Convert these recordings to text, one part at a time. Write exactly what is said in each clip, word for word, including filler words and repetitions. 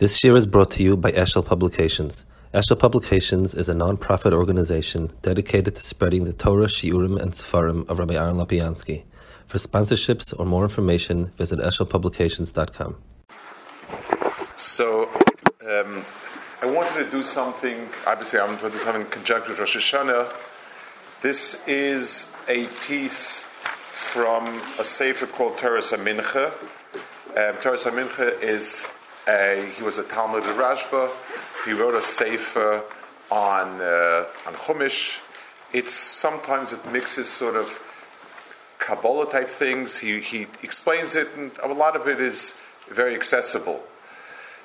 This year is brought to you by Eshel Publications. Eshel Publications is a non-profit organization dedicated to spreading the Torah, Shiurim, and Sefarim of Rabbi Aaron Lapiansky. For sponsorships or more information, visit eshel publications dot com. So, um, I wanted to do something, obviously I'm going to do something in conjunction with Rosh Hashanah. This is a piece from a sefer called Toras HaMincha. Um, Toras HaMincha is... Uh, he was a Talmud of Rashba. He wrote a sefer on uh, on Chumash. It's sometimes it mixes sort of Kabbalah type things. He he explains it, and a lot of it is very accessible.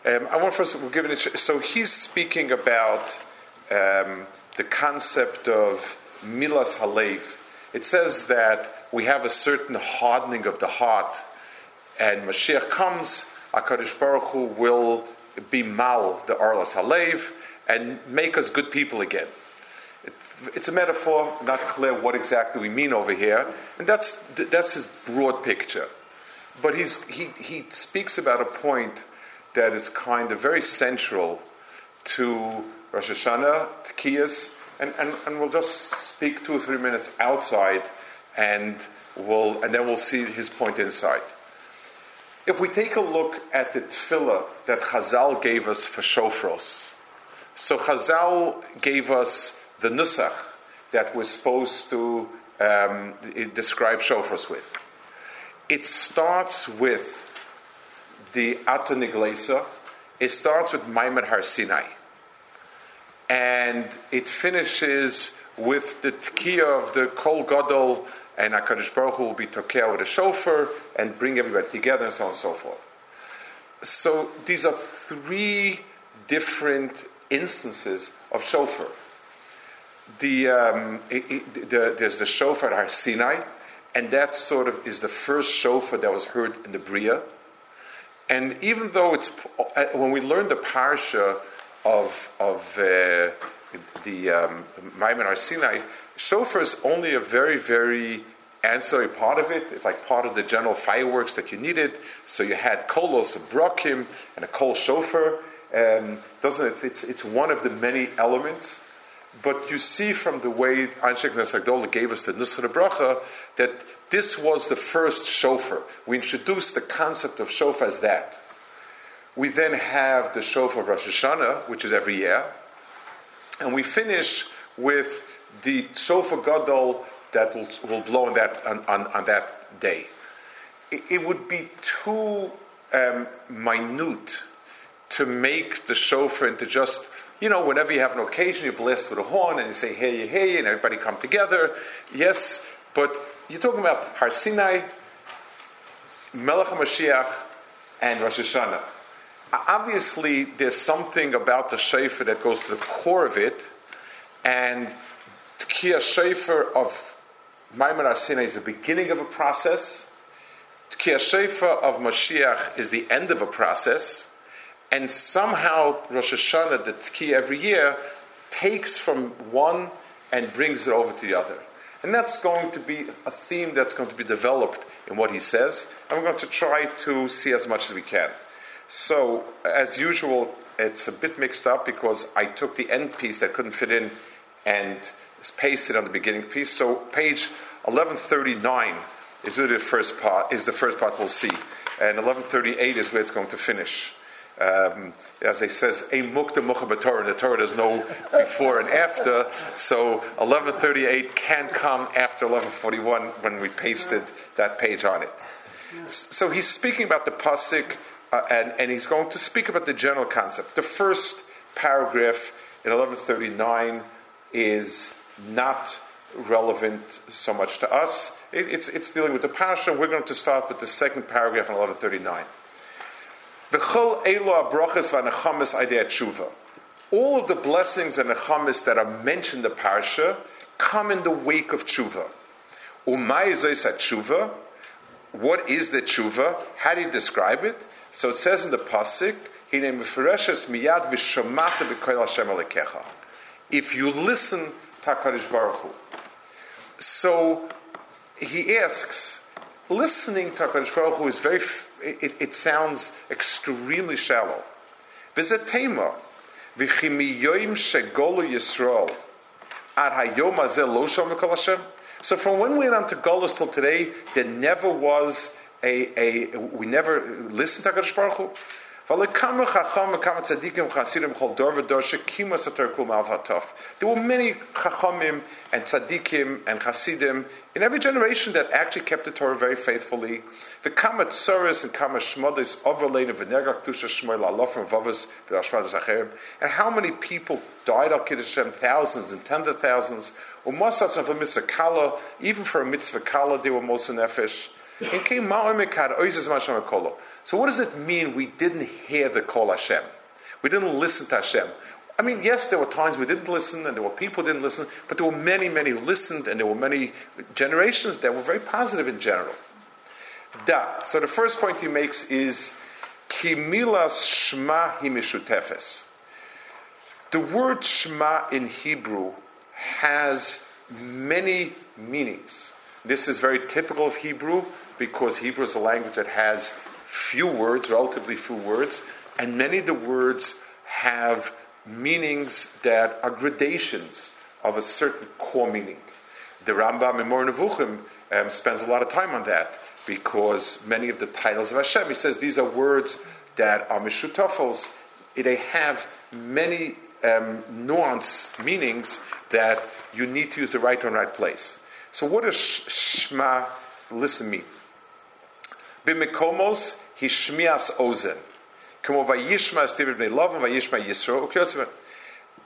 Um, I want first we'll give it. A, so he's speaking about um, the concept of milas halev. It says that we have a certain hardening of the heart, and Mashiach comes. HaKadosh Baruch Hu will be mal, the Arlas Halev, and make us good people again. It, it's a metaphor, not clear what exactly we mean over here, and that's that's his broad picture. But he's, he, he speaks about a point that is kind of very central to Rosh Hashanah, to Kiyos, and, and, and we'll just speak two or three minutes outside, and we'll and then we'll see his point inside. If we take a look at the tefillah that Chazal gave us for Shofros, so Chazal gave us the nusach that we're supposed to um, describe Shofros with. It starts with the Atoniglesa. It starts with Maimon Har Sinai, and it finishes with the Tkiyah of the Kol Gadol. And HaKadosh Baruch Hu will be tokea with a shofar and bring everybody together and so on and so forth. So these are three different instances of shofar. The, um, it, it, the, there's the shofar at Har Sinai, and that sort of is the first shofar that was heard in the Bria. And even though it's... When we learn the parsha of, of uh, the um, Maimon Har Sinai... Shofar is only a very, very ancillary part of it. It's like part of the general fireworks that you needed. So you had kolos, a brokim, and a kol shofar. Um, doesn't it? It's it's one of the many elements. But you see from the way Anshe Knesset Agdola gave us the Nusra Bracha that this was the first shofar. We introduced the concept of shofar as that. We then have the shofar of Rosh Hashanah, which is every year, and we finish with the shofar gadol that will will blow on that on, on, on that day. It, it would be too um, minute to make the shofar into just, you know, whenever you have an occasion, you blast with a horn and you say hey hey and everybody come together. Yes, but you're talking about Har Sinai, Melech HaMashiach, and Rosh Hashanah. Obviously, there's something about the shofar that goes to the core of it, and Tkiyah Shofar of Maimon Har Sinai is the beginning of a process. Tkiyah Shofar of Mashiach is the end of a process. And somehow Rosh Hashanah, the Tkiyah every year, takes from one and brings it over to the other. And that's going to be a theme that's going to be developed in what he says. And we're going to try to see as much as we can. So, as usual, it's a bit mixed up because I took the end piece that couldn't fit in and... is pasted on the beginning piece. So page eleven thirty-nine is really the first part. Is the first part we'll see, and eleven thirty-eight is where it's going to finish. Um, as they says, a mukta mucha Torah. The Torah does no before and after. So eleven thirty-eight can come after eleven forty-one when we pasted that page on it. So he's speaking about the pasuk, uh, and and he's going to speak about the general concept. The first paragraph in eleven thirty-nine is not relevant so much to us. It, it's, it's dealing with the parsha. We're going to start with the second paragraph in eleven thirty-nine. All of the blessings and nechamis that are mentioned in the parsha come in the wake of tshuva. What is the tshuva? How do you describe it? So it says in the pasuk, if you listen to HaKadosh Baruch Hu. So he asks, listening to HaKadosh Baruch Hu is very, it, it sounds extremely shallow. V'zeh tema, v'chimiyoyim shegolu Yisrael, ad hayom hazeh lo shomr kol Hashem. So from when we went on to Golus till today, there never was a, a we never listened to HaKadosh Baruch Hu. There were many chachamim and tzaddikim and chasidim in every generation that actually kept the Torah very faithfully. The kama tzoros and kama shmodos overlain of v'negach kedusha shmoil alof and vavos v'ashmados acherim. And how many people died al kiddush Hashem? Thousands and tens of thousands. U'mosatz of a mitzvah kala, even for a mitzvah kala, they were mosei nefesh. So what does it mean we didn't hear the call Hashem? We didn't listen to Hashem. I mean, yes, there were times we didn't listen and there were people who didn't listen, but there were many, many who listened and there were many generations that were very positive in general. Da. So the first point he makes is Kimilas Shema Himishutefes. The word Shema in Hebrew has many meanings. This is very typical of Hebrew because Hebrew is a language that has few words, relatively few words, and many of the words have meanings that are gradations of a certain core meaning. The Rambam in Moreh Nevuchim um, spends a lot of time on that because many of the titles of Hashem, he says these are words that are mishutafos. They have many um, nuanced meanings that you need to use the right or right place. So what does Shema, listen me? B'mekomos hishmias ozen. K'mo vayishma estivet b'nei lov and vayishma yisro.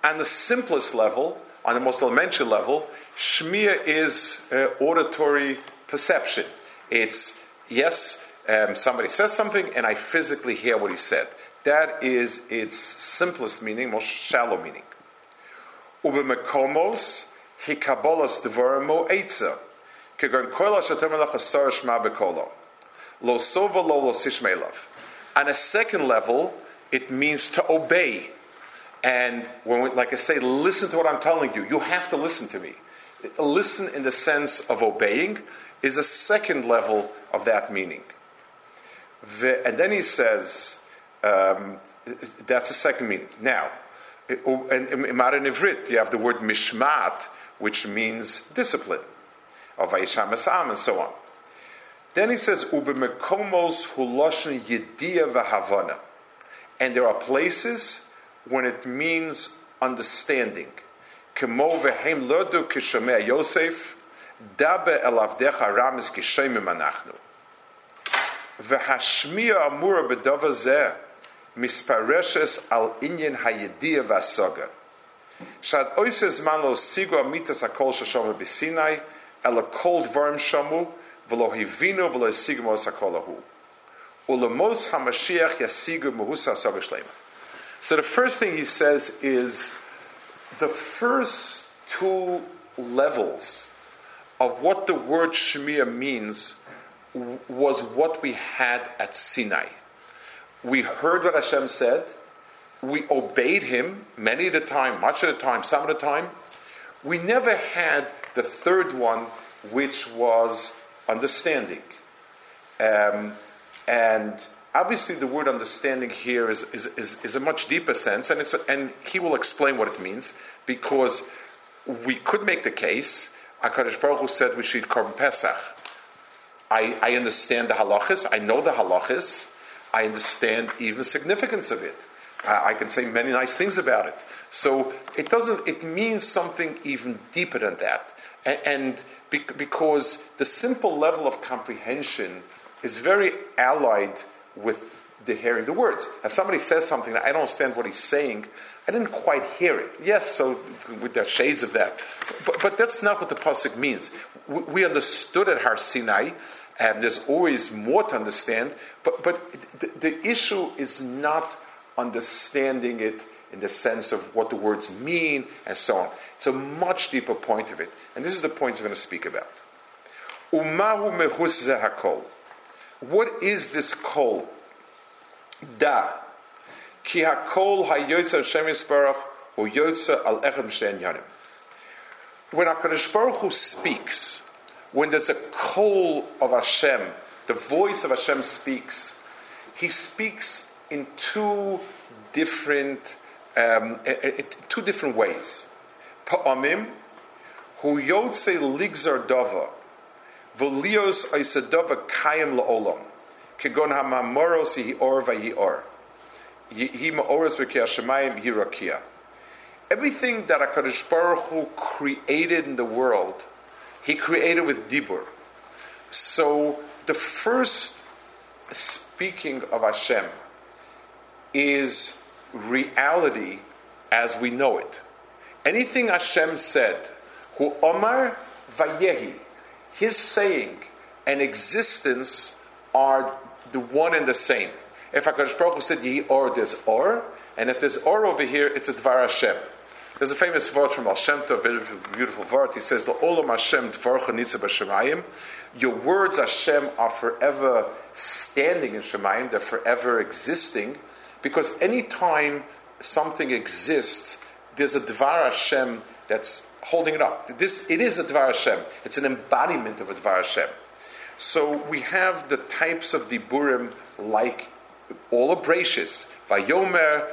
On the simplest level, on the most elementary level, Shmiya is uh, auditory perception. It's, yes, um, somebody says something and I physically hear what he said. That is its simplest meaning, most shallow meaning. U'b'mekomos Hikabolas devarim mo eitza, kegon koila shatemelach asar shma bekolo, lo sova lo lo sishmelav. On a second level, it means to obey, and when, we, like I say, listen to what I'm telling you. You have to listen to me. Listen in the sense of obeying is a second level of that meaning. And then he says, um, that's the second meaning. Now, in modern Ivrit, you have the word mishmat, which means discipline, or vayisham esam, and so on. Then he says, ubemekomos huloshen yediya v'havana. And there are places when it means understanding. Kemo v'hem lodu kishomea Yosef, dabe elavdecha ramis kishoimim anachnu. V'hashmiya amura b'dava zeh, mispareshes al inyan hayediya v'asoga. Shad oises man lo sigo amitas akol shashomer b'sinai el akol dvarim shamu v'lo hivino v'lo sigmo sakolahu ulamos hamashiach yasigo muhusa asoga shleima. So the first thing he says is the first two levels of what the word Shemiah means was what we had at Sinai. We heard what Hashem said. We obeyed him many of the time, much of the time, some of the time. We never had the third one, which was understanding. Um, and obviously the word understanding here is, is, is, is a much deeper sense, and, it's a, and he will explain what it means, because we could make the case, HaKadosh Baruch Hu said we should eat Korban Pesach. I, I understand the halachas, I know the halachas, I understand even significance of it. I can say many nice things about it. So it doesn't. It means something even deeper than that. And because the simple level of comprehension is very allied with the hearing the words. If somebody says something that I don't understand what he's saying, I didn't quite hear it. Yes, so with the shades of that. But, but that's not what the pasuk means. We understood at Har Sinai, and there's always more to understand. But, but the, the issue is not understanding it in the sense of what the words mean and so on. It's a much deeper point of it. And this is the point I'm going to speak about. Umahu mehus zehakol. What is this kol? Da. Ki hakol hayotza Hashem Yisbarach u yotza al echem she'en yanim. When HaKadosh Baruch Hu speaks, when there's a kol of Hashem, the voice of Hashem speaks, he speaks in two different um, two different ways. Pa'amim hu yotze ligzar dava v'lios eisadava kayim la'olam kegon ha'mamoros yi'or va'yi'or yi'i ma'oros v'kei hashemayim yirakia. Everything that HaKadosh Baruch Hu created in the world, He created with dibur. So the first speaking of Hashem is reality as we know it. Anything Hashem said, Hu Omar Vayehi, His saying and existence are the one and the same. If HaKadosh Baruch Hu said Yehi Or, there's Or, and if there's Or over here, it's a Dvar Hashem. There's a famous word from Al Shem Tov, very beautiful word. He says, "L'olam Hashem Dvarcha Nisa b'Shemayim." Your words, Hashem, are forever standing in Shemayim. They're forever existing, because any time something exists, there's a Dvar Hashem that's holding it up. This it is a Dvar Hashem. It's an embodiment of a Dvar Hashem. So we have the types of diburim like all of Brachis, Vayomer.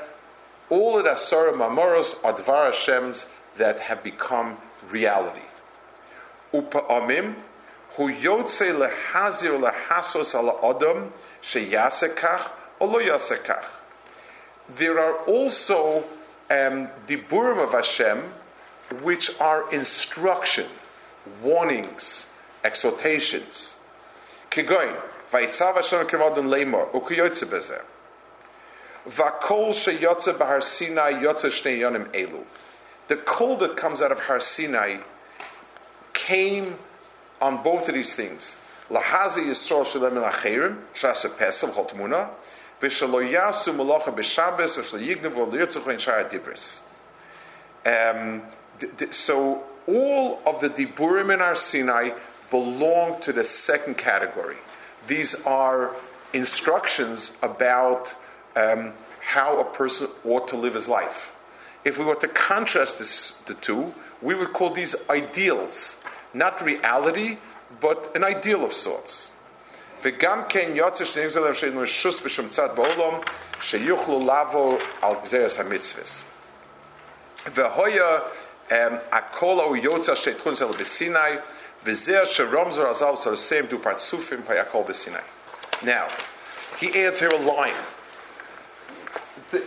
All of the Asorah Mamoros are Dvar Hashems that have become reality. Upa'amim, hu yotze lehazir lehasos ala adam sheyasekach or lo yasekach. There are also um, diburim of Hashem, which are instruction, warnings, exhortations. Kegoin, vayitzav Hashem kemadon leimor, ukuyotze bezeh. The kol that comes out of Har Sinai came on both of these things. Um, so all of the diburim in Har Sinai belong to the second category. These are instructions about Um, how a person ought to live his life. If we were to contrast this, the two, we would call these ideals, not reality, but an ideal of sorts. Now, he adds here a line.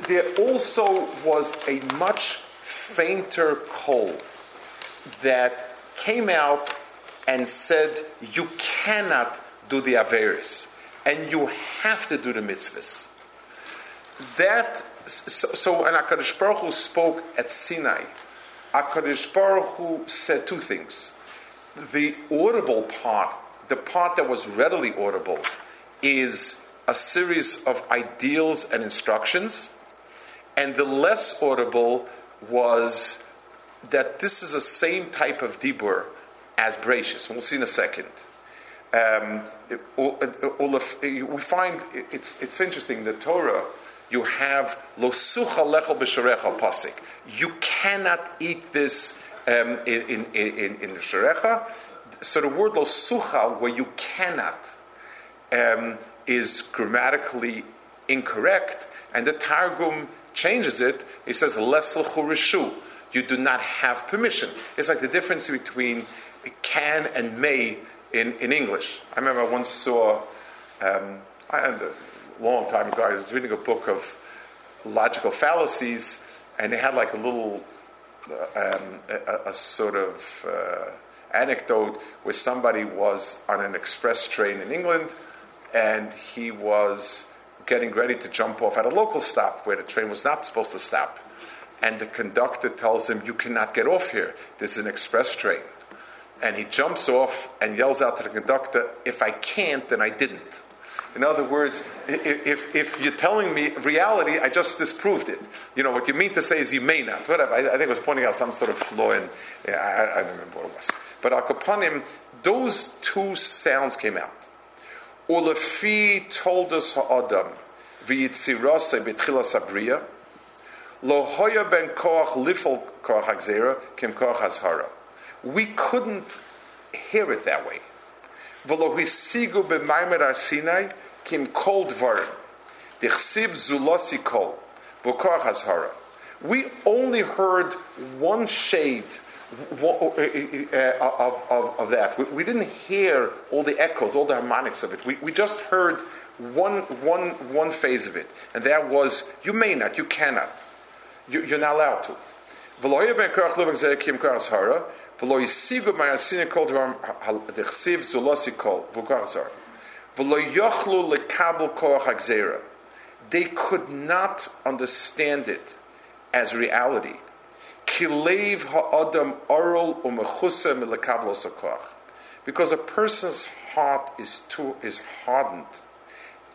There also was a much fainter call that came out and said, you cannot do the Averis, and you have to do the mitzvahs. That, so, so and HaKadosh Baruch Hu spoke at Sinai. HaKadosh Baruch Hu said two things. The audible part, the part that was readily audible, is a series of ideals and instructions, and the less audible was that this is the same type of dibur as Brachis. We'll see in a second. Um, it, all, all of, we find it's it's interesting. The Torah, you have lo sucha lechol b'sharecha pasik. You cannot eat this um, in in in, in sharecha. So the word lo sucha, where you cannot, Um, is grammatically incorrect, and the Targum changes it. It says, Les l'churishu, you do not have permission. It's like the difference between can and may in, in English. I remember I once saw, um, I, a long time ago, I was reading a book of logical fallacies, and they had like a little, uh, um, a, a sort of uh, anecdote where somebody was on an express train in England, and he was getting ready to jump off at a local stop where the train was not supposed to stop. And the conductor tells him, you cannot get off here. This is an express train. And he jumps off and yells out to the conductor, if I can't, then I didn't. In other words, if if you're telling me reality, I just disproved it. You know, what you mean to say is you may not. Whatever. I, I think it was pointing out some sort of flaw in, yeah, I, I don't remember what it was. But al kapanim, those two sounds came out. Olafi told us ha'adam v'yitzirase b'tchilas habriya lo hoya ben koach lifol koach ha'gzera kim koach hazhara. We couldn't hear it that way. V'lo hisigu b'maymer ha'sinai kim kol dvarim. We only heard one shade of, of, of that. We didn't hear all the echoes, all the harmonics of it. We, we just heard one, one, one phase of it. And that was, you may not, you cannot. You, you're not allowed to. They could not understand it as reality. Because a person's heart is too is hardened,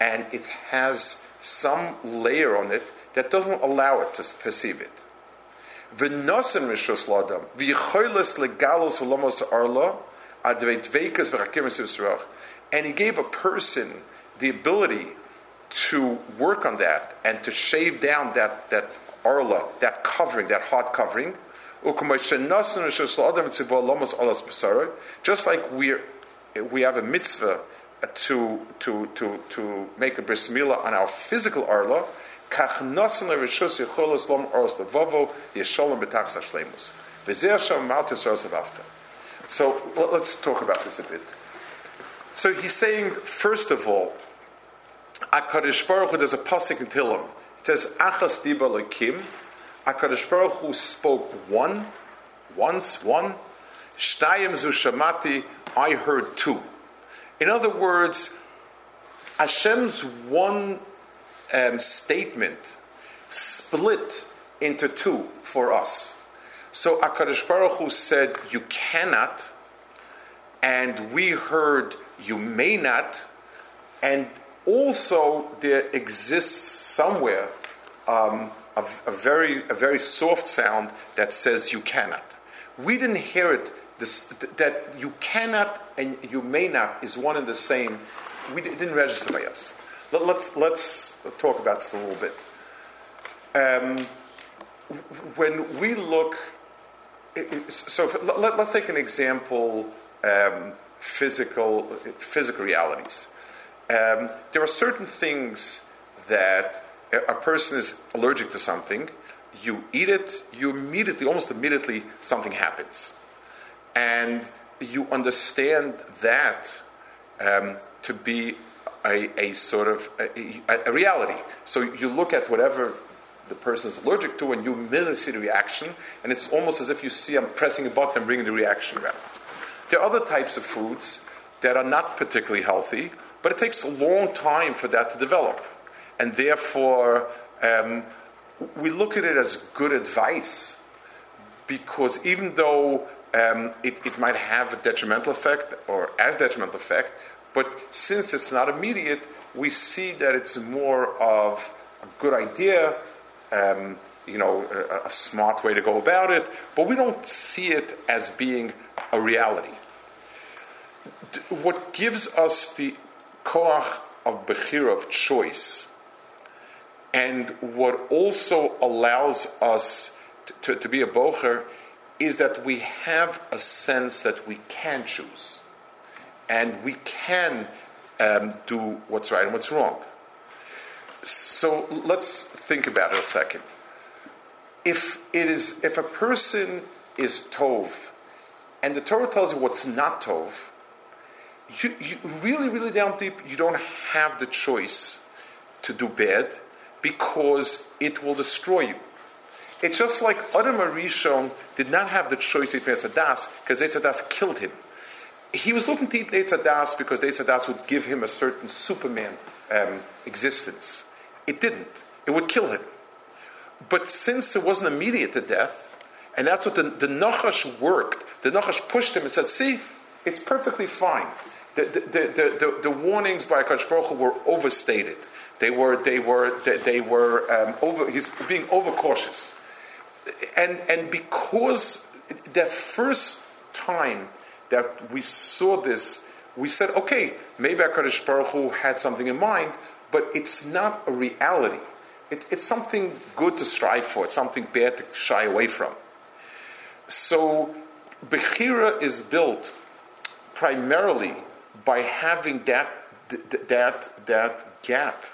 and it has some layer on it that doesn't allow it to perceive it. And he gave a person the ability to work on that and to shave down that that arla, that covering, that hard covering. Just like we we have a mitzvah to to to to make a bris milah on our physical arla, so let's talk about this a bit. So he's saying, first of all, HaKadosh Baruch Hu, there's a pasuk in Tehillim. It says, Achas diba lokim, HaKadosh Baruch Hu spoke one, once, one, shtayim zu shamati, I heard two. In other words, Hashem's one Um, statement split into two for us. So HaKadosh Baruch Hu said, you cannot, and we heard, you may not, and also there exists somewhere um, a, a very a very soft sound that says you cannot. We didn't hear it, this, that you cannot and you may not is one and the same. We it didn't register by us. Let's let's talk about this a little bit. Um, when we look, so let's take an example: um, physical physical realities. Um, there are certain things that a person is allergic to something. You eat it, you immediately, almost immediately, something happens, and you understand that um, to be A, a sort of a, a reality. So you look at whatever the person is allergic to, and you immediately see the reaction, and it's almost as if you see I'm pressing a button and bringing the reaction around. There are other types of foods that are not particularly healthy, but it takes a long time for that to develop, and therefore um, we look at it as good advice, because even though um, it, it might have a detrimental effect or as detrimental effect, but since it's not immediate, we see that it's more of a good idea, um, you know, a, a smart way to go about it, but we don't see it as being a reality. D- what gives us the koach of bechira, of choice, and what also allows us t- to, to be a bocher, is that we have a sense that we can choose. And we can um, do what's right and what's wrong. So let's think about it a second. If it is, if a person is tov, and the Torah tells you what's not tov, you, you really, really down deep, you don't have the choice to do bad, because it will destroy you. It's just like Adam Arishon did not have the choice to eat Eitz Hadas, because Eitz Hadas killed him. He was looking to eat Yetzer Hara because Yetzer Hara would give him a certain Superman um, existence. It didn't. It would kill him. But since it wasn't immediate to death, and that's what the, the Nachash worked, the Nachash pushed him and said, see, it's perfectly fine. The, the, the, the, the warnings by HaKadosh Baruch Hu were overstated. They were, they were, they, they were um, over, he's being overcautious. And, and because that first time that we saw this, we said, okay, maybe HaKadosh Baruch Hu had something in mind, but it's not a reality. It, it's something good to strive for. It's something bad to shy away from. So, Bechira is built primarily by having that that that gap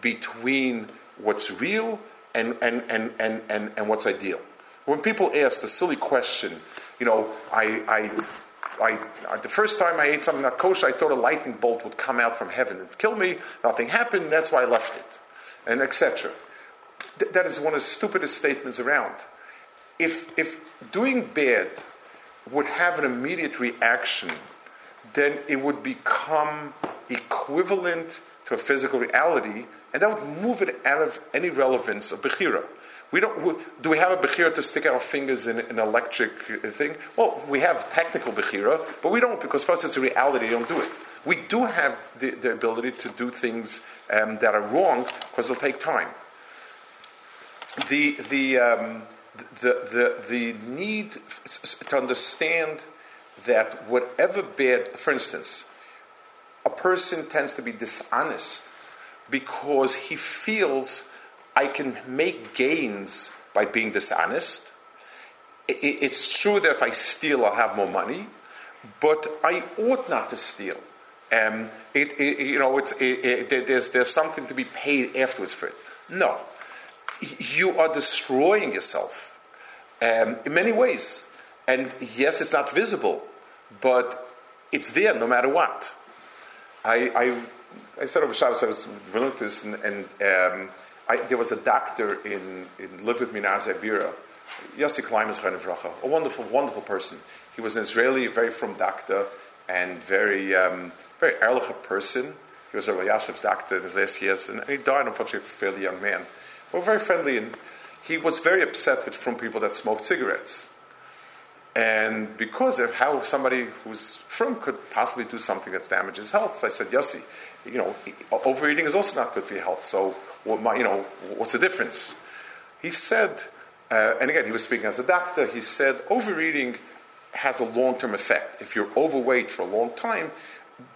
between what's real and and and and and, and what's ideal. When people ask the silly question, you know, I, I, I, the first time I ate something not kosher, I thought a lightning bolt would come out from heaven and kill me. Nothing happened. That's why I left it, and et cetera. Th- that is one of the stupidest statements around. If if doing bad would have an immediate reaction, then it would become equivalent to a physical reality, and that would move it out of any relevance of Bechira. We don't. We, do we have a Bechira to stick our fingers in an electric thing? Well, we have technical Bechira, but we don't, because for us it's a reality, you don't do it. We do have the, the ability to do things um, that are wrong, because it'll take time. The the um, the the the need to understand that whatever bad, for instance, a person tends to be dishonest because he feels I can make gains by being dishonest. It's true that if I steal, I'll have more money, but I ought not to steal. Um, it, it, you know, it's it, it, there's there's something to be paid afterwards for it. No, you are destroying yourself um, in many ways. And yes, it's not visible, but it's there no matter what. I I, I said over Shabbos, I was willing to and, and um, I, there was a doctor in, in lived with me in Azabira, Yossi Klein is a wonderful, wonderful person. He was an Israeli, very firm doctor, and very, um, very erlich person. He was a Rabbi Yashev's doctor in his last years, and he died, unfortunately, a fairly young man. But very friendly, and he was very upset with from people that smoked cigarettes. And because of how somebody who's from could possibly do something that's damaging his health, so I said, Yossi, you know, overeating is also not good for your health. So, what my, you know, what's the difference? He said, uh, and again, he was speaking as a doctor. He said, overeating has a long-term effect. If you're overweight for a long time,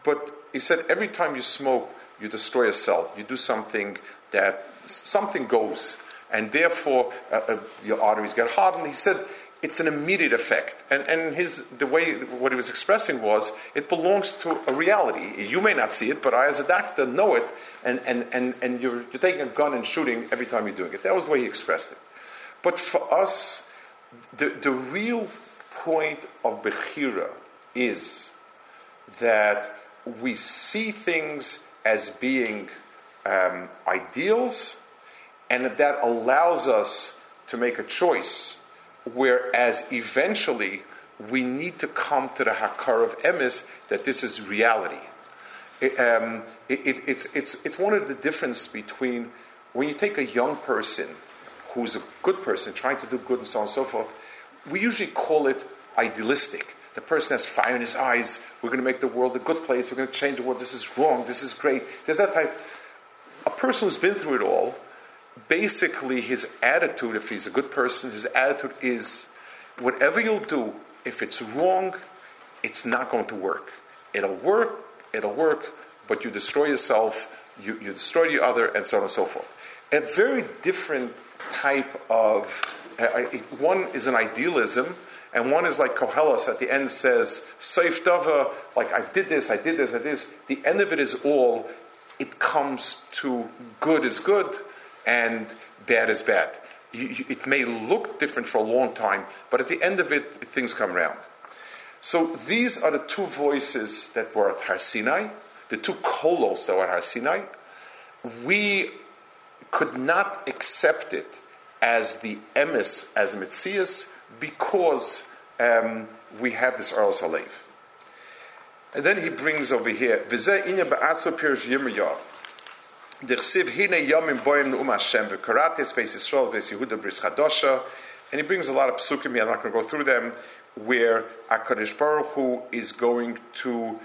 but he said, every time you smoke, you destroy a cell. You do something that something goes, and therefore uh, uh, your arteries get hardened. He said, it's an immediate effect. And, and his the way, what he was expressing was, it belongs to a reality. You may not see it, but I as a doctor know it, and, and, and, and you're, you're taking a gun and shooting every time you're doing it. That was the way he expressed it. But for us, the, the real point of Bechira is that we see things as being um, ideals, and that allows us to make a choice, whereas eventually we need to come to the Hakar of Emes that this is reality. It, um, it, it, it's it's it's one of the difference between when you take a young person who's a good person trying to do good and so on and so forth. We usually call it idealistic. The person has fire in his eyes. We're going to make the world a good place. We're going to change the world. This is wrong. This is great. There's that type. A person who's been through it all, basically his attitude, if he's a good person, his attitude is whatever you'll do, if it's wrong, it's not going to work. It'll work, it'll work, but you destroy yourself, you, you destroy the other, and so on and so forth. A very different type of, uh, one is an idealism, and one is like Koheles at the end says, Seif Dava, like I did this, I did this, I did this. The end of it is all, it comes to good is good, and bad is bad. You, you, it may look different for a long time, but at the end of it, things come around. So these are the two voices that were at Har Sinai, the two kolos that were at Har Sinai. We could not accept it as the emes, as Metzias, because um, we have this Erlas Halev. And then he brings over here, V'zeh inyan ba'atzlo pirush Yirmiyahu. And he brings a lot of psukim here, I'm not going to go through them, where HaKadosh Baruch Hu is going to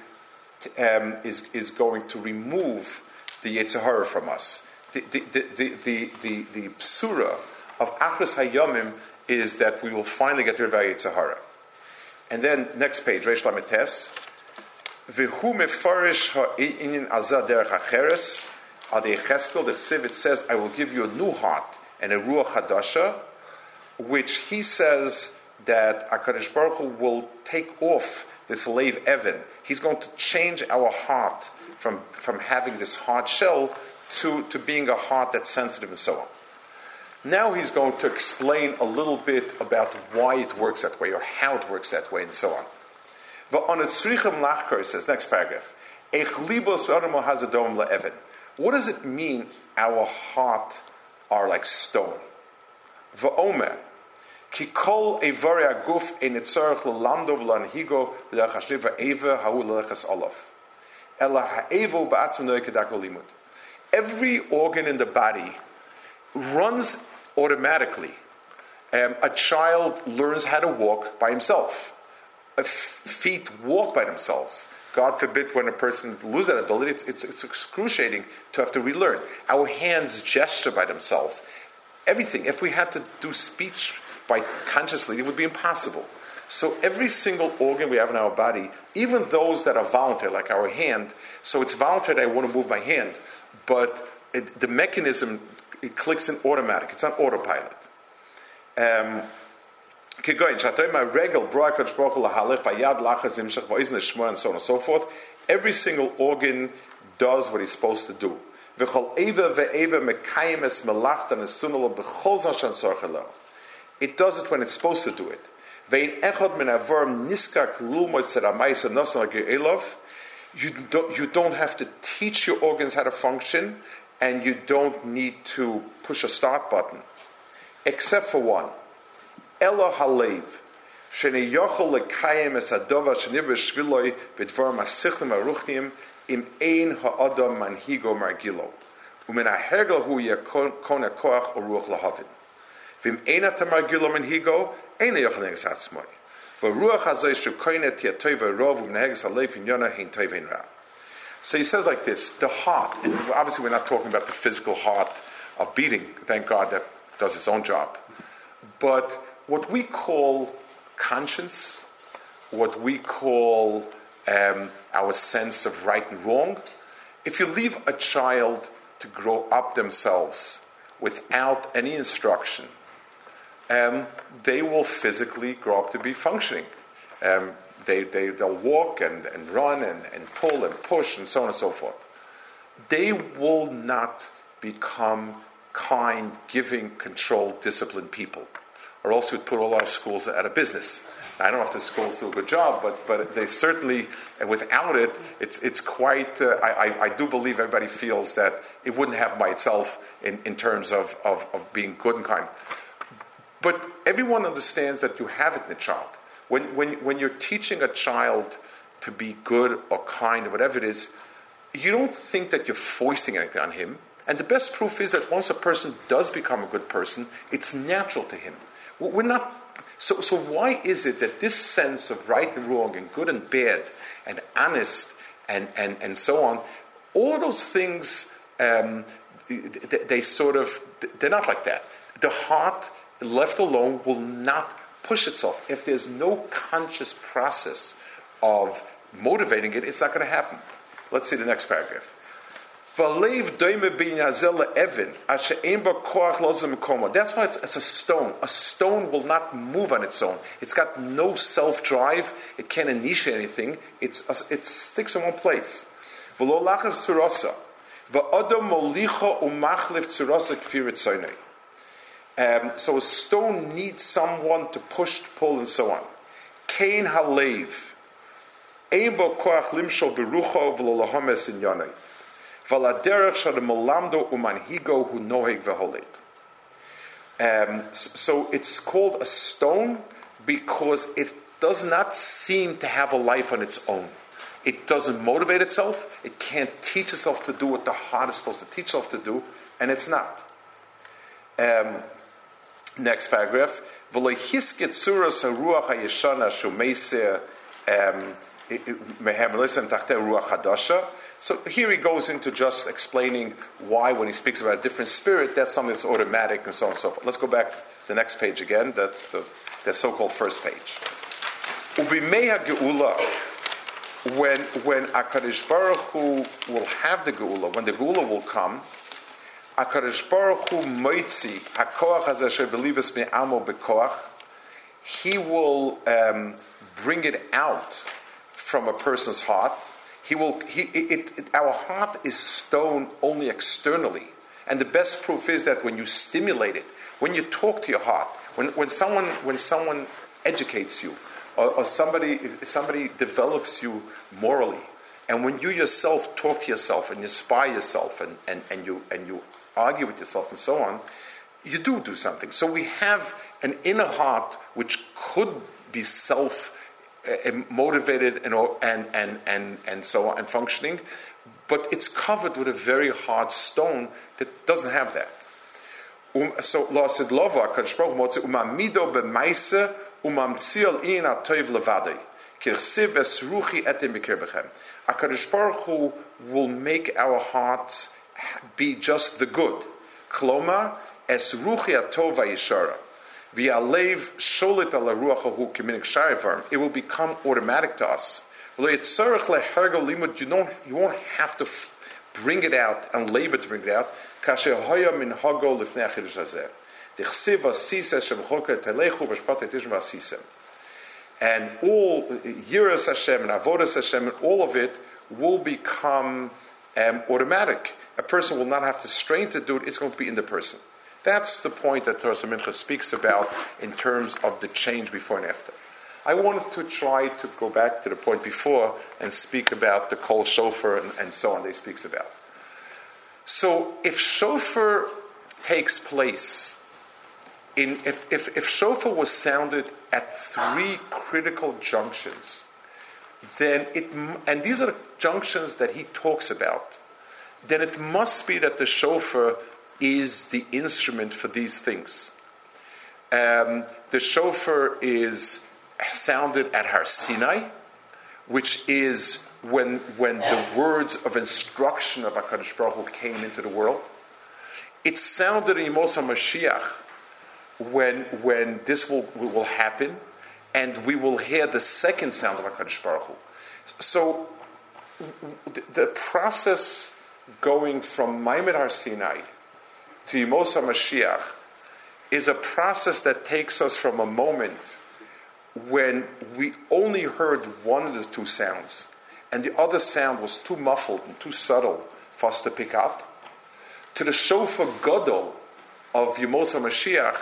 um, is is going to remove the Yetzer Hara from us. The the the the the, the psura of Achris Hayomim is that we will finally get rid of Yetzer Hara. And then next page, Reish Lametes, V'hu mefarish ha'inyan azah derech hacheres. It says, I will give you a new heart and a ruach hadasha, which he says that HaKadosh Baruch Hu will take off this leiv evan. He's going to change our heart from, from having this hard shell to, to being a heart that's sensitive and so on. Now he's going to explain a little bit about why it works that way or how it works that way and so on. It says, next paragraph, what does it mean our heart are like stone? V'omer, ki kol evari haguf ein tzarich l'lamdo v'lanhigo v'derech hashliv ha'eva ha'u l'leches olav. Ela ha'evo ba'atzmo no'eh kedak v'limud. Every organ in the body runs automatically. Um, a child learns how to walk by himself. A f- feet walk by themselves. God forbid when a person loses that ability, it's, it's, it's excruciating to have to relearn. Our hands gesture by themselves. Everything. If we had to do speech by consciously, it would be impossible. So every single organ we have in our body, even those that are voluntary, like our hand, so it's voluntary that I want to move my hand, but it, the mechanism, it clicks in automatic. It's not autopilot. Um, and so on and so forth. Every single organ does what it's supposed to do. It does it when it's supposed to do it. You don't, you don't have to teach your organs how to function, and you don't need to push a start button. Except for one. Elo halev, shene yochol lekayem es hadova shenibre shviloi bedvar masichlim aruchnim im ein ha'adam manhigo margilo umen ha'hergel hu yekon koach uruch lahavin vim einat margilo manhigo ein yochol nesatzmoi v'ruach hazay shukoinet yatov rov umen heges halev in yona hein toivin ra. So he says like this: the heart. And obviously, we're not talking about the physical heart of beating. Thank God that does its own job. But what we call conscience, what we call um, our sense of right and wrong, if you leave a child to grow up themselves without any instruction, um, they will physically grow up to be functioning. Um, they, they, they'll walk and, and run and, and pull and push and so on and so forth. They will not become kind, giving, controlled, disciplined people. Or else we'd put all our schools out of business. Now, I don't know if the schools do a good job, but but they certainly, and without it, it's it's quite, uh, I, I, I do believe everybody feels that it wouldn't happen by itself in, in terms of, of, of being good and kind. But everyone understands that you have it in a child. When, when, when you're teaching a child to be good or kind or whatever it is, you don't think that you're foisting anything on him. And the best proof is that once a person does become a good person, it's natural to him. We're not so. So why is it that this sense of right and wrong and good and bad and honest and and, and so on, all those things, um, they, they sort of they're not like that. The heart, left alone, will not push itself. If there's no conscious process of motivating it, it's not going to happen. Let's see the next paragraph. That's why it's, it's a stone. A stone will not move on its own. It's got no self-drive. It can't initiate anything. It's, it sticks in one place. Um, so a stone needs someone to push, to pull, and so on. Kain halev. Um, so it's called a stone because it does not seem to have a life on its own. It doesn't motivate itself. It can't teach itself to do what the heart is supposed to teach itself to do, and it's not. Um, next paragraph. Um, So here he goes into just explaining why, when he speaks about a different spirit, that's something that's automatic and so on and so forth. Let's go back to the next page again. That's the, the so-called first page. When when HaKadosh Baruch Hu will have the Geula, when the Geula will come, HaKadosh Baruch Hu moitzi hakoach hazeh asher belibos bnei amo bekoach, he will um, bring it out from a person's heart. He will. He, it, it, our heart is stone only externally, and the best proof is that when you stimulate it, when you talk to your heart, when when someone when someone educates you, or, or somebody somebody develops you morally, and when you yourself talk to yourself and you inspire yourself, and, and, and you and you argue with yourself and so on, you do do something. So we have an inner heart which could be self motivated and and and and and so on and functioning, but it's covered with a very hard stone that doesn't have that. Um, so HaKadosh Baruch Hu will make our hearts be just the good. Kloma es ruchi atova yishara. It will become automatic to us. You don't, you won't have to f- bring it out and labor to bring it out. And all Yiras Hashem and Avodas Hashem and all of it will become um, automatic. A person will not have to strain to do it. It's going to be in the person. That's the point that Toras HaMincha speaks about in terms of the change before and after. I wanted to try to go back to the point before and speak about the kol shofar and, and so on that he speaks about. So if shofar takes place, in if, if, if shofar was sounded at three critical junctions, then it, and these are the junctions that he talks about, then it must be that the shofar is the instrument for these things. Um, the shofar is sounded at Har Sinai, which is when when the words of instruction of HaKadosh Baruch Hu came into the world. It sounded in Yemos HaMashiach when when this will will happen, and we will hear the second sound of HaKadosh Baruch Hu. So the, the process going from Maimed Har Sinai to Yemos HaMashiach is a process that takes us from a moment when we only heard one of the two sounds and the other sound was too muffled and too subtle for us to pick up, to the shofar gadol of Yemos HaMashiach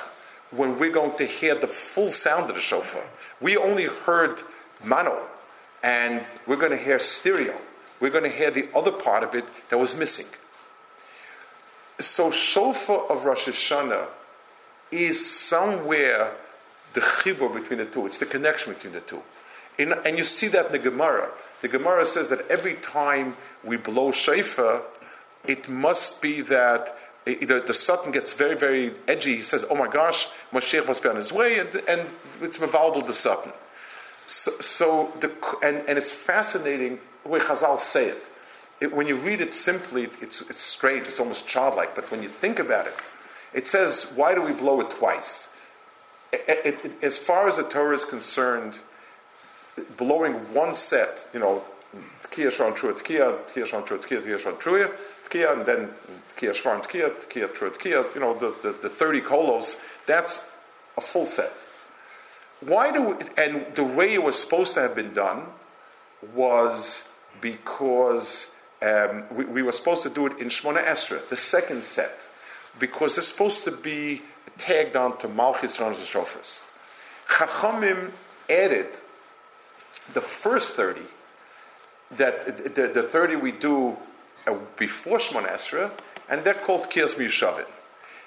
when we're going to hear the full sound of the shofar. We only heard mono, and we're going to hear stereo. We're going to hear the other part of it that was missing. So shofar of Rosh Hashanah is somewhere the chibur between the two. It's the connection between the two. In, and you see that in the Gemara. The Gemara says that every time we blow shofar, it must be that it, it, the sultan gets very, very edgy. He says, oh my gosh, Mashiach must be on his way, and, and it's mevalbal the sultan. So, so the, and, and it's fascinating the way Chazal say it. It, when you read it simply, it's it's strange. It's almost childlike. But when you think about it, it says, "Why do we blow it twice?" It, it, it, as far as the Torah is concerned, blowing one set, you know, tkiyah shvarim truah tkiyah, tkiyah shvarim truah tkiyah, tkiyah shvarim truah tkiyah, and then tkiyah shvarim tkiyah, tkiyah truah tkiyah. You know, the, the, the thirty kolos. That's a full set. Why do we, and the way it was supposed to have been done was because. Um, we, we were supposed to do it in Shmona Esra, the second set, because it's supposed to be tagged on to Malchuyos and Shofros. Chachamim added the first thirty, that the, the thirty we do before Shmona Esra, and they're called Kiyos Mioshavim.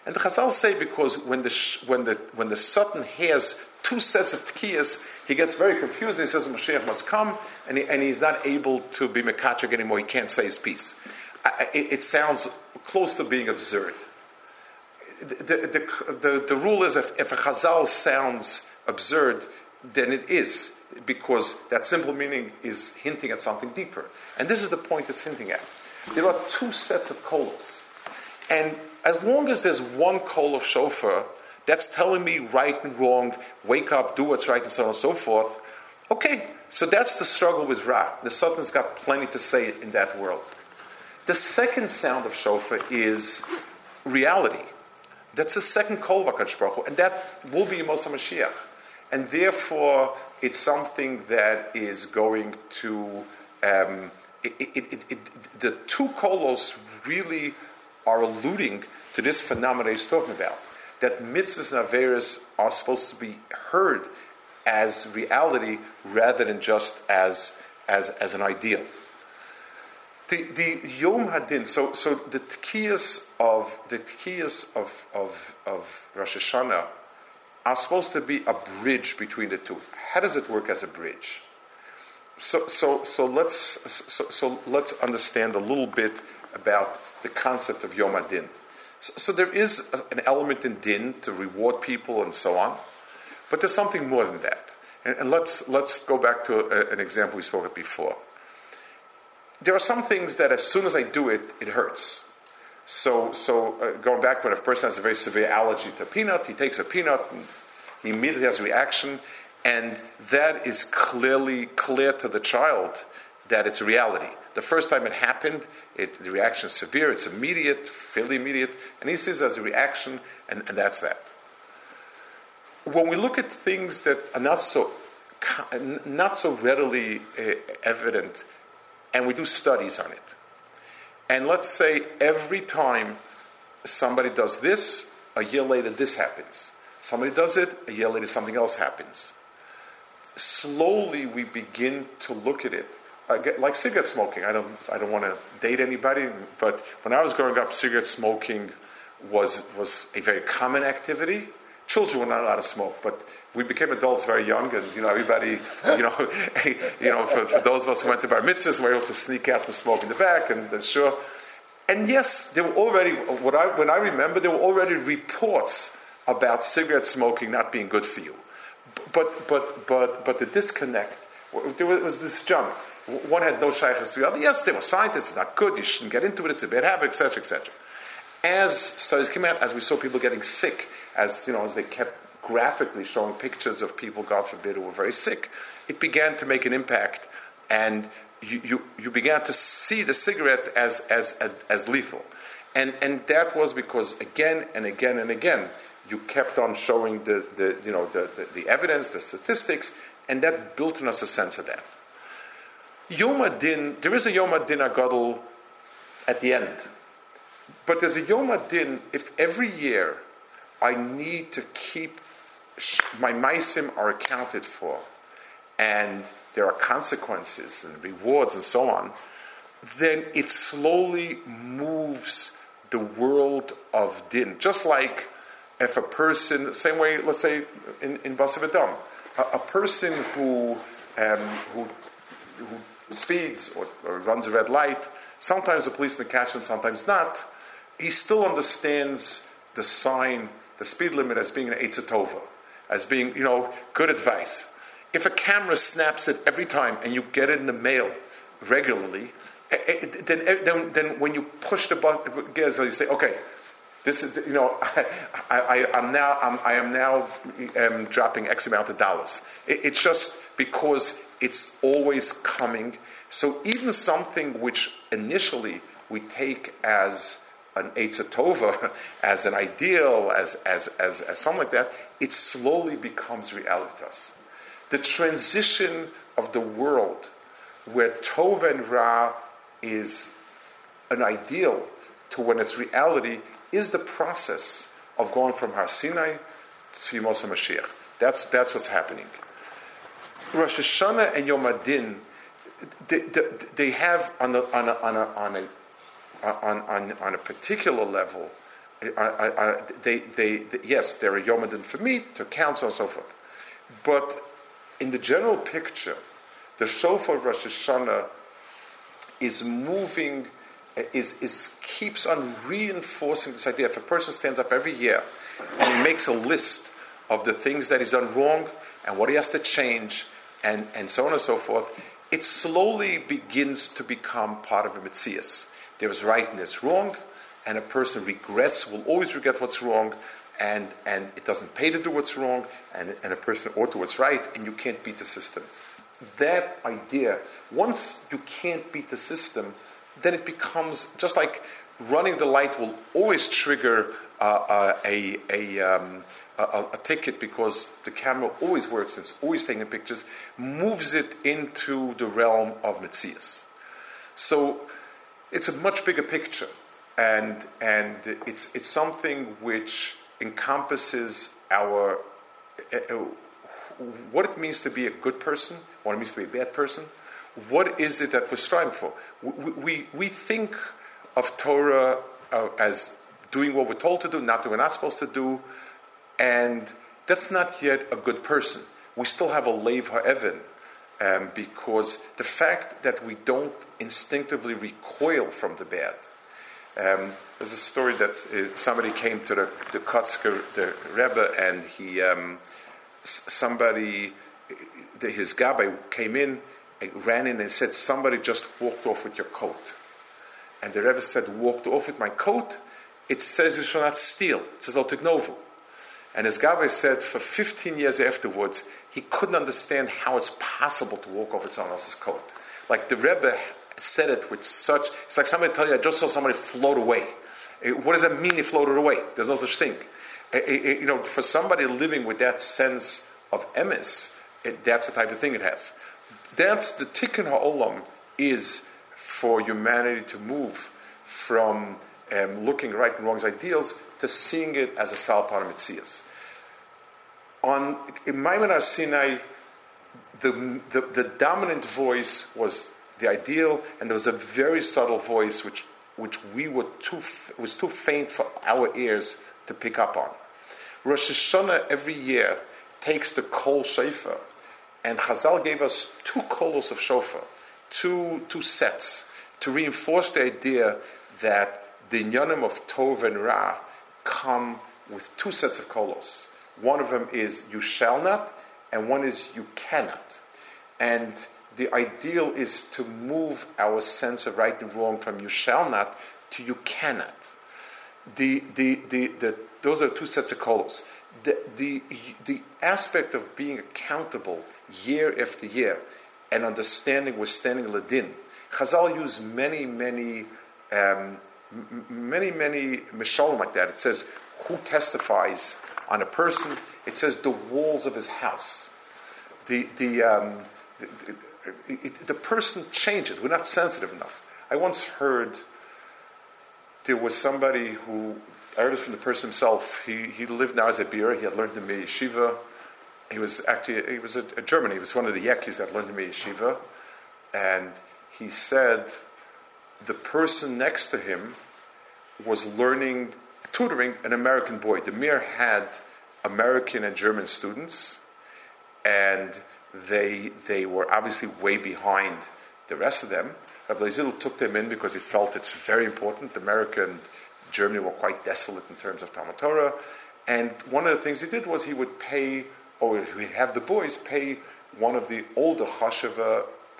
And the Chazal say because when the when the when the sultan hears two sets of tkiyas, he gets very confused and he says the Mashiach must come, and he, and he's not able to be mekachek anymore. He can't say his piece. I, it, it sounds close to being absurd. The the, the, the rule is if, if a Chazal sounds absurd, then it is, because that simple meaning is hinting at something deeper. And this is the point it's hinting at. There are two sets of kolos, and as long as there's one kol of shofar, that's telling me right and wrong, wake up, do what's right, and so on and so forth. Okay, so that's the struggle with Ra. The sultan's got plenty to say in that world. The second sound of shofar is reality. That's the second kol of HaKadosh Baruch Hu, and that will be Yemos HaMashiach. And therefore, it's something that is going to... Um, it, it, it, it, the two kolos really are alluding to this phenomenon he's talking about, that mitzvahs and averos are supposed to be heard as reality rather than just as as as an ideal. The, the Yom Hadin, so so the tkiyas of the tkiyas of, of of Rosh Hashanah are supposed to be a bridge between the two. How does it work as a bridge? So so so let's so, so let's understand a little bit about the concept of Yom Hadin. So, so there is a, an element in din to reward people and so on, but there's something more than that. And, and let's let's go back to a, an example we spoke of before. There are some things that as soon as I do it, it hurts. So, so uh, going back, when a person has a very severe allergy to a peanut, he takes a peanut and he immediately has a reaction, and that is clearly clear to the child that it's reality. The first time it happened, it, the reaction is severe, it's immediate, fairly immediate, and he sees it as a reaction, and, and that's that. When we look at things that are not so, not so readily uh, evident, and we do studies on it. And let's say every time somebody does this, a year later this happens. Somebody does it, a year later something else happens. Slowly we begin to look at it. Like cigarette smoking. I don't I don't want to date anybody, but when I was growing up, cigarette smoking was was a very common activity. Children were not allowed to smoke, but we became adults very young, and you know everybody, you know, you know, for, for those of us who went to bar mitzvahs, we were able to sneak out to smoke in the back, and, and sure, and yes, there were already what I when I remember there were already reports about cigarette smoking not being good for you, but but but but the disconnect there was, was this jump. One had no shaykhs to the other. Yes, there were scientists. It's not good. You shouldn't get into it. It's a bad habit, et cetera, et cetera. As studies came out, as we saw people getting sick, as you know, as they kept graphically showing pictures of people, God forbid, who were very sick, it began to make an impact, and you you, you began to see the cigarette as as, as as lethal, and and that was because again and again and again you kept on showing the, the you know the, the, the evidence, the statistics, and that built in us a sense of that. Yom Hadin, there is a Yom Hadin Agadol at the end. But there's a Yom Hadin, if every year I need to keep, my maisim are accounted for, and there are consequences and rewards and so on, then it slowly moves the world of din. Just like if a person, same way, let's say in, in Bas V'Dam, a, a person who, um, who, who speeds or, or runs a red light, sometimes the policeman catch him, sometimes not. He still understands the sign, the speed limit, as being an Eitz Tova, as being, you know, good advice. If a camera snaps it every time and you get it in the mail regularly, then then, then when you push the button, you say, okay, this is, you know, I, I, I'm now I'm, I am now um, dropping X amount of dollars. It, it's just because it's always coming. So even something which initially we take as an Eitz Tova, as an ideal, as, as as as something like that, it slowly becomes reality to us. The transition of the world, where Tov and Ra is an ideal, to when it's reality, is the process of going from Har Sinai to Yemos HaMashiach. That's that's what's happening. Rosh Hashanah and Yom Hadin, they, they, they have on a, on a, on a, on a On, on on a particular level, I, I, I, they, they they yes, they're a Yom Hadin for me to counsel and so forth. But in the general picture, the shofar of Rosh Hashanah is moving, is is keeps on reinforcing this idea. If a person stands up every year and he makes a list of the things that he's done wrong and what he has to change, and and so on and so forth, it slowly begins to become part of a metzias. There is right and there's wrong, and a person regrets, will always regret what's wrong, and, and it doesn't pay to do what's wrong, and, and a person ought to do what's right, and you can't beat the system. That idea, once you can't beat the system, then it becomes, just like running the light will always trigger uh, uh, a, a, um, a, a ticket because the camera always works, it's always taking pictures, moves it into the realm of metzias. So it's a much bigger picture, and and it's it's something which encompasses our uh, what it means to be a good person, what it means to be a bad person. What is it that we're striving for? We we, we think of Torah uh, as doing what we're told to do, not doing what we're not supposed to do, and that's not yet a good person. We still have a leiv ha'evan, um, because the fact that we don't instinctively recoil from the bad. Um, there's a story that uh, somebody came to the, the Kotzker, the Rebbe, and he, um, somebody, the, his gabbai came in, and ran in and said, "Somebody just walked off with your coat." And the Rebbe said, "Walked off with my coat? It says you shall not steal. It says Lo Tignovu." And his gabbai said, for fifteen years afterwards, he couldn't understand how it's possible to walk off with someone else's coat. Like the Rebbe said it with such... It's like somebody tell you, "I just saw somebody float away." What does that mean, he floated away? There's no such thing. You know, for somebody living with that sense of emes, that's the type of thing it has. That's the Tikkun HaOlam is for humanity to move from um, looking right and wrong's ideals to seeing it as a solid part of Metzias. On in Maimon Har Sinai, the, the the dominant voice was the ideal, and there was a very subtle voice which which we were too was too faint for our ears to pick up on. Rosh Hashanah every year takes the kol shofar, and Chazal gave us two kolos of shofar, two two sets to reinforce the idea that the inyanim of tov and ra come with two sets of kolos. One of them is you shall not, and one is you cannot. And the ideal is to move our sense of right and wrong from you shall not to you cannot. The the the, the those are two sets of kolos. The, the the aspect of being accountable year after year and understanding we're standing ledin. Chazal used many many. Um, Many, many mishalim like that. It says, who testifies on a person? It says the walls of his house. The the um, the, the, it, the person changes. We're not sensitive enough. I once heard there was somebody who, I heard it from the person himself. He he lived now as a bira. He had learned in the yeshiva. He was actually, he was a, a German. He was one of the Yekis that learned in the yeshiva. And he said... the person next to him was learning, tutoring an American boy. The Mir had American and German students, and they they were obviously way behind the rest of them. Rabbi Leizer took them in because he felt it's very important. America and Germany were quite desolate in terms of Talmud Torah, and one of the things he did was he would pay, or he'd have the boys pay one of the older Chasheva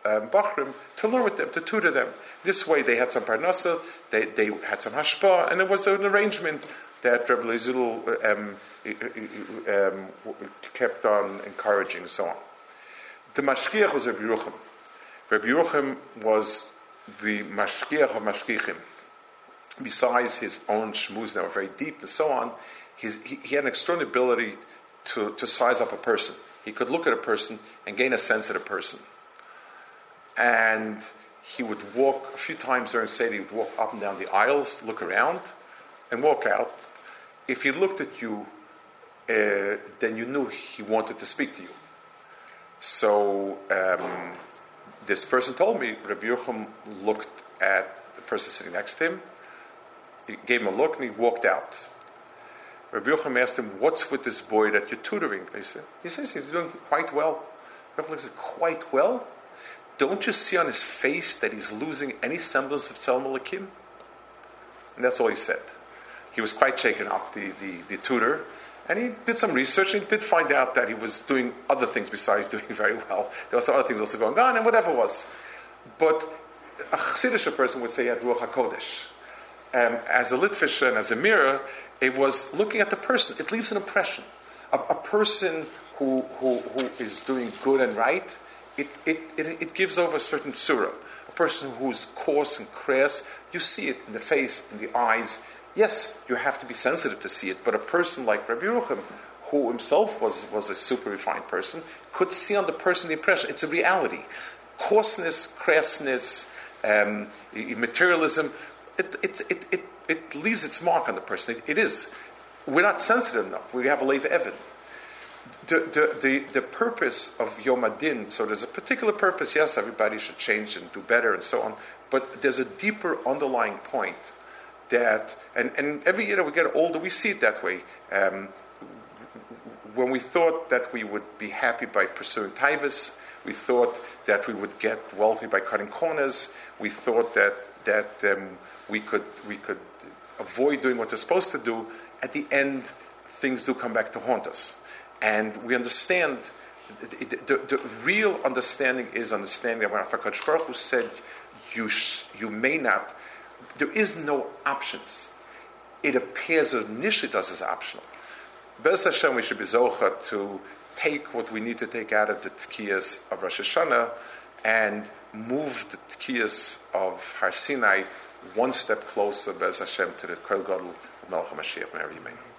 Um, Bachrim to learn with them, to tutor them. This way, they had some parnasa, they they had some hashpa, and it was an arrangement that Rebbe Leizer um, um, kept on encouraging, and so on. The Mashiach was Rabbi Yeruchem. Rabbi Yeruchem was the Mashiach of Mashkichim. Besides his own shmuz that were very deep, and so on, his, he, he had an extraordinary ability to, to size up a person. He could look at a person and gain a sense of the person. And he would walk a few times during Seder, he would walk up and down the aisles, look around, and walk out. If he looked at you, uh, then you knew he wanted to speak to you. So um, this person told me, Rabbi Yeruchem looked at the person sitting next to him, he gave him a look, and he walked out. Rabbi Yeruchem asked him, "What's with this boy that you're tutoring?" He said, he says he's doing quite well. Rabbi Yeruchem said, "Quite well? Don't you see on his face that he's losing any semblance of Tzal Malakim?" And that's all he said. He was quite shaken up, the, the, the tutor, and he did some research and did find out that he was doing other things besides doing very well. There were some other things also going on, and whatever it was. But a Chassidish person would say, "Ad Ruach HaKodesh." Um, as a Litvisher and as a mirror, it was looking at the person. It leaves an impression. A, a person who, who who is doing good and right, It, it it it gives over a certain surah. A person who's coarse and crass, you see it in the face, in the eyes. Yes, you have to be sensitive to see it, but a person like Rabbi Yeruchem, who himself was, was a super refined person, could see on the person the impression. It's a reality. Coarseness, crassness, um, materialism, it it, it it it leaves its mark on the person. It, it is. We're not sensitive enough. We have a leiv eved. The, the, the, the purpose of Yom Hadin, so there's a particular purpose, yes, everybody should change and do better and so on, but there's a deeper underlying point that, and, and every year that we get older, we see it that way. Um, when we thought that we would be happy by pursuing taivas, we thought that we would get wealthy by cutting corners, we thought that that um, we could we could avoid doing what we're supposed to do, at the end, things do come back to haunt us. And we understand, the, the, the real understanding is understanding that HaKadosh Baruch Hu said, you, sh, you may not, there is no options. It appears initially to us as optional. Be'ez Hashem, we should be zocher to take what we need to take out of the Tkiyas of Rosh Hashanah and move the Tkiyas of Har Sinai one step closer, Be'ez Hashem, to the Kol Gadol Melech HaMashiach, whenever you may know.